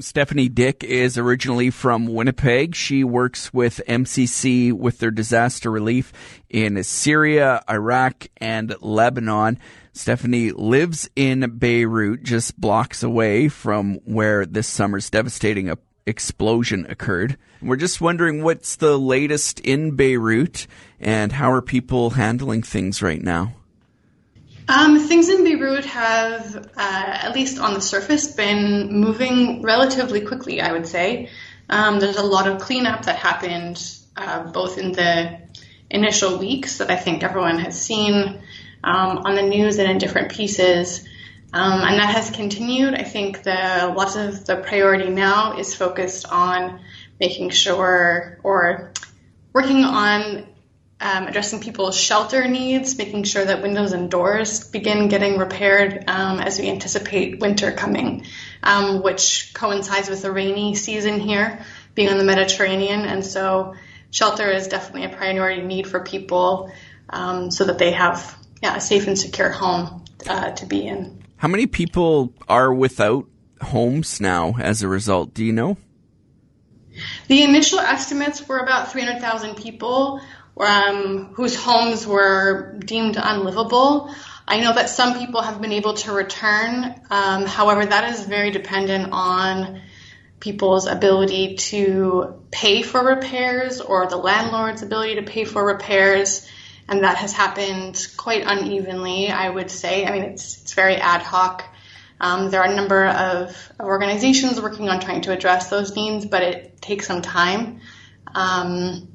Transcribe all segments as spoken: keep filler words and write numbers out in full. Stephanie Dyck is originally from Winnipeg. She works with M C C with their disaster relief in Syria, Iraq, and Lebanon. Stephanie lives in Beirut, just blocks away from where this summer's devastating explosion occurred. We're just wondering, what's the latest in Beirut, and how are people handling things right now? Um, things in Beirut have, uh, at least on the surface, been moving relatively quickly, I would say. Um, there's a lot of cleanup that happened uh, both in the initial weeks that I think everyone has seen um, on the news and in different pieces. Um, and that has continued. I think the lots of the priority now is focused on making sure or working on Um, addressing people's shelter needs, making sure that windows and doors begin getting repaired um, as we anticipate winter coming, um, which coincides with the rainy season here, being on the Mediterranean. And so shelter is definitely a priority need for people um, so that they have yeah, a safe and secure home uh, to be in. How many people are without homes now as a result? Do you know? The initial estimates were about three hundred thousand people Um, whose homes were deemed unlivable. I know that some people have been able to return. Um, however, that is very dependent on people's ability to pay for repairs or the landlord's ability to pay for repairs. And that has happened quite unevenly, I would say. I mean, it's, it's very ad hoc. Um, there are a number of organizations working on trying to address those needs, but it takes some time. Um,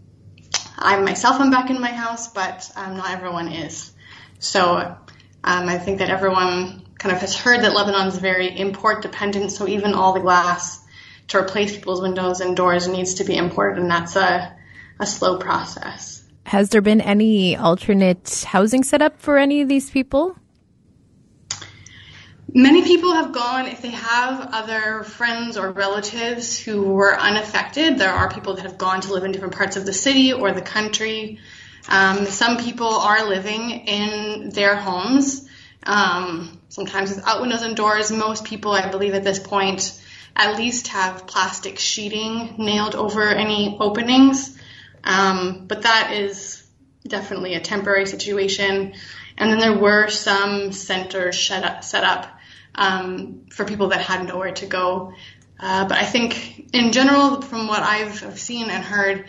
I myself am back in my house, but um, not everyone is. So um, I think that everyone kind of has heard that Lebanon is very import dependent, so even all the glass to replace people's windows and doors needs to be imported, and that's a, a slow process. Has there been any alternate housing set up for any of these people? Many people have gone, if they have other friends or relatives who were unaffected. There are people that have gone to live in different parts of the city or the country. Um, some people are living in their homes, um, sometimes without windows and doors. Most people, I believe at this point, at least have plastic sheeting nailed over any openings. Um, but that is definitely a temporary situation. And then there were some centers set up, set up um, for people that had nowhere to go. Uh, but I think in general, from what I've seen and heard,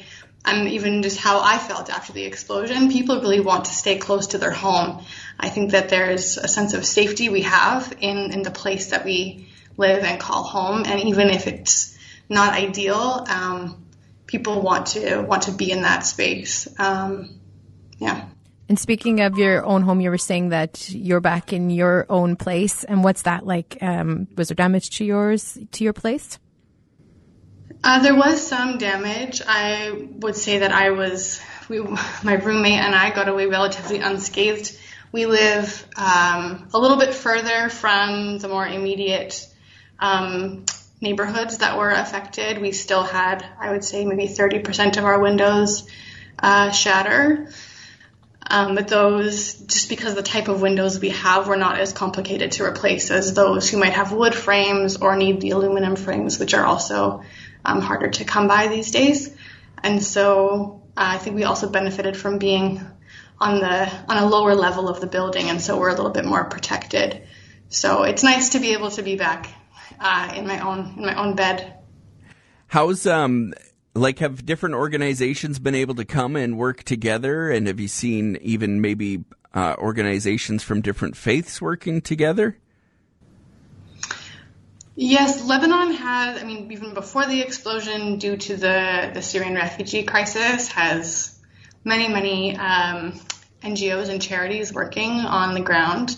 and even just how I felt after the explosion, people really want to stay close to their home. I think that there's a sense of safety we have in, in the place that we live and call home. And even if it's not ideal, um, people want to want to be in that space. Um, yeah. And speaking of your own home, you were saying that you're back in your own place. And what's that like? Um, was there damage to yours, to your place? Uh, there was some damage. I would say that I was, we, my roommate and I got away relatively unscathed. We live um, a little bit further from the more immediate um, neighborhoods that were affected. We still had, I would say, maybe thirty percent of our windows uh, shatter. Um, but those, just because the type of windows we have, were not as complicated to replace as those who might have wood frames or need the aluminum frames, which are also um, harder to come by these days. And so uh, I think we also benefited from being on the on a lower level of the building, and so we're a little bit more protected. So it's nice to be able to be back uh, in my own in my own bed. How's um. Like, have different organizations been able to come and work together? And have you seen even maybe uh, organizations from different faiths working together? Yes, Lebanon has, I mean, even before the explosion, due to the, the Syrian refugee crisis, has many, many um, N G Os and charities working on the ground.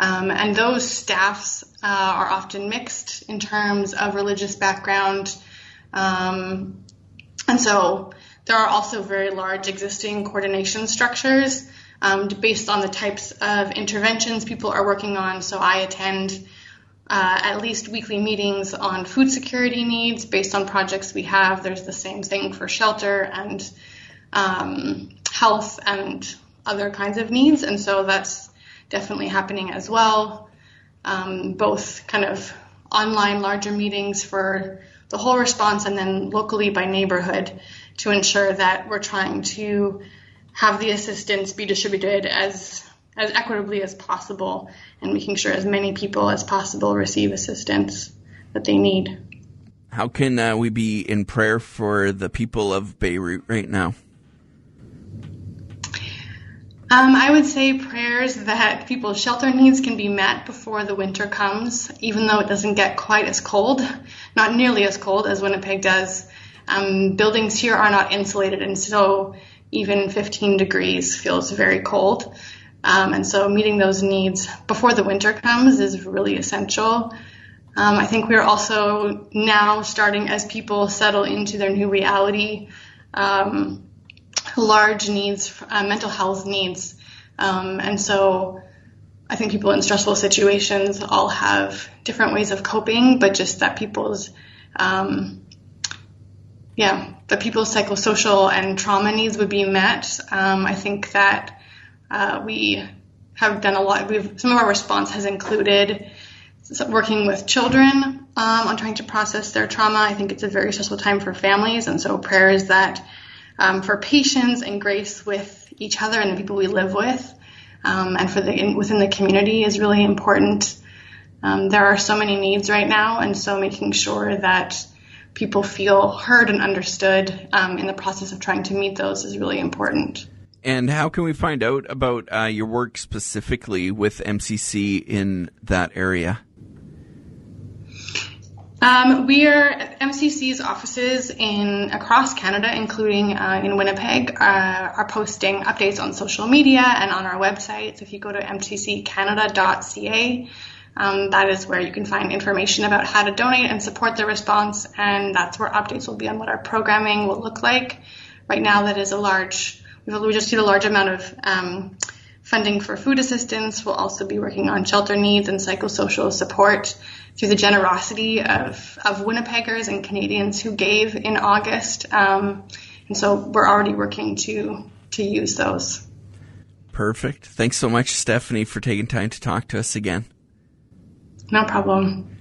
Um, and those staffs uh, are often mixed in terms of religious background, um And so there are also very large existing coordination structures um, based on the types of interventions people are working on. So I attend uh, at least weekly meetings on food security needs based on projects we have. There's the same thing for shelter and um, health and other kinds of needs. And so that's definitely happening as well, um, both kind of online larger meetings for the whole response, and then locally by neighborhood to ensure that we're trying to have the assistance be distributed as as equitably as possible, and making sure as many people as possible receive assistance that they need. How can uh, we be in prayer for the people of Beirut right now? Um, I would say prayers that people's shelter needs can be met before the winter comes, even though it doesn't get quite as cold, not nearly as cold as Winnipeg does. Um, buildings here are not insulated, and so even fifteen degrees feels very cold. Um, and so meeting those needs before the winter comes is really essential. Um, I think we're also now starting, as people settle into their new reality, um, large needs, uh, mental health needs. Um, and so I think people in stressful situations all have different ways of coping, but just that people's, um, yeah, that people's psychosocial and trauma needs would be met. Um, I think that uh, we have done a lot. We've, some of our response has included working with children um, on trying to process their trauma. I think it's a very stressful time for families, and so prayers that um, for patience and grace with each other and the people we live with, um, and for the in, within the community is really important. Um, there are so many needs right now, and so making sure that people feel heard and understood um, in the process of trying to meet those is really important. And how can we find out about uh, your work specifically with M C C in that area? Um, we are M C C's offices in across Canada, including uh, in Winnipeg, uh, are posting updates on social media and on our website. So if you go to m c c canada dot c a, um, that is where you can find information about how to donate and support the response, and that's where updates will be on what our programming will look like. Right now, that is a large, we just did a large amount of um, funding for food assistance. We'll also be working on shelter needs and psychosocial support through the generosity of, of Winnipeggers and Canadians who gave in August. Um, and so we're already working to to use those. Perfect. Thanks so much, Stephanie, for taking time to talk to us again. No problem.